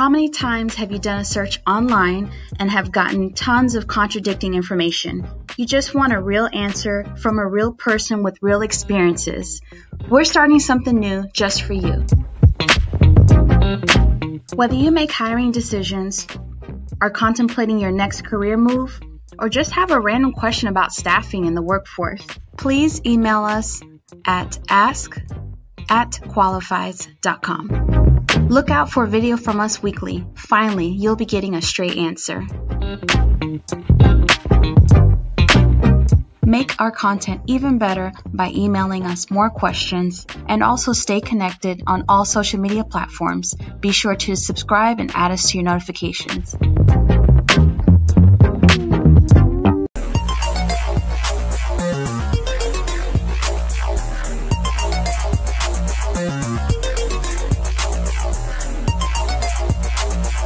how many times have you done a search online and have gotten tons of contradicting information? You just want a real answer from a real person with real experiences. We're starting something new just for you. Whether you make hiring decisions, are contemplating your next career move, or just have a random question about staffing in the workforce, please email us at ask@qualifies.com. Look out for a video from us weekly. Finally, you'll be getting a straight answer. Make our content even better by emailing us more questions, and also stay connected on all social media platforms. Be sure to subscribe and add us to your notifications.